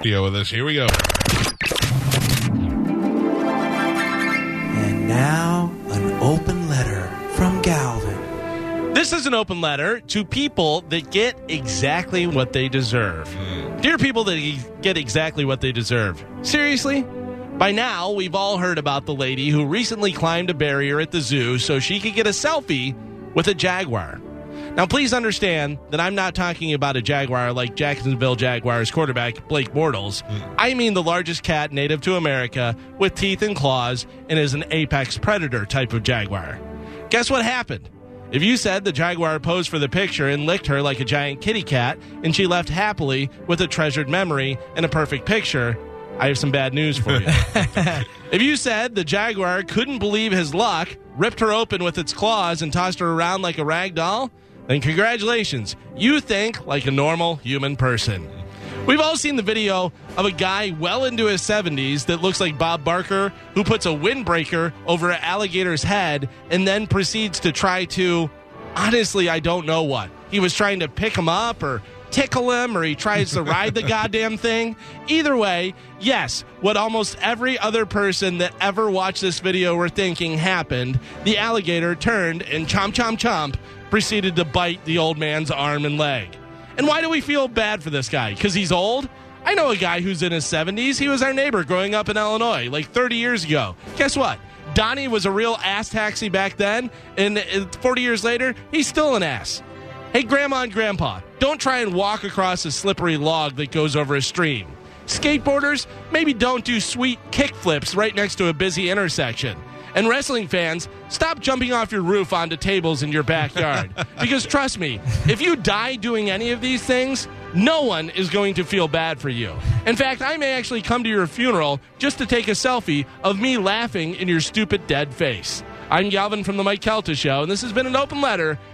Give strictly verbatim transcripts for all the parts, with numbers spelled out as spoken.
Deal with this. Here we go. And now, an open letter from Galvin. This is an open letter to people that get exactly what they deserve. Mm. Dear people that get exactly what they deserve. Seriously? By now, we've all heard about the lady who recently climbed a barrier at the zoo so she could get a selfie with a jaguar. Now, please understand that I'm not talking about a jaguar like Jacksonville Jaguars quarterback Blake Bortles. Mm. I mean the largest cat native to America with teeth and claws and is an apex predator type of jaguar. Guess what happened? If you said the jaguar posed for the picture and licked her like a giant kitty cat and she left happily with a treasured memory and a perfect picture, I have some bad news for you. If you said the jaguar couldn't believe his luck, ripped her open with its claws and tossed her around like a rag doll, then congratulations, you think like a normal human person. We've all seen the video of a guy well into his seventies that looks like Bob Barker who puts a windbreaker over an alligator's head and then proceeds to try to, honestly, I don't know what. He was trying to pick him up or tickle him or he tries to ride the goddamn thing. Either way, yes, what almost every other person that ever watched this video were thinking happened, the alligator turned and chomp, chomp, chomp, proceeded to bite the old man's arm and leg. And why do we feel bad for this guy? Because he's old? I know a guy who's in his seventies. He was our neighbor growing up in Illinois like thirty years ago. Guess what? Donnie was a real ass taxi back then, and forty years later, he's still an ass. Hey, Grandma and Grandpa, don't try and walk across a slippery log that goes over a stream. Skateboarders, maybe don't do sweet kickflips right next to a busy intersection. And wrestling fans, stop jumping off your roof onto tables in your backyard. Because trust me, if you die doing any of these things, no one is going to feel bad for you. In fact, I may actually come to your funeral just to take a selfie of me laughing in your stupid dead face. I'm Galvin from The Mike Kelty Show, and this has been an open letter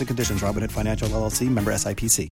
and conditions. Robinhood Financial L L C. Member S I P C.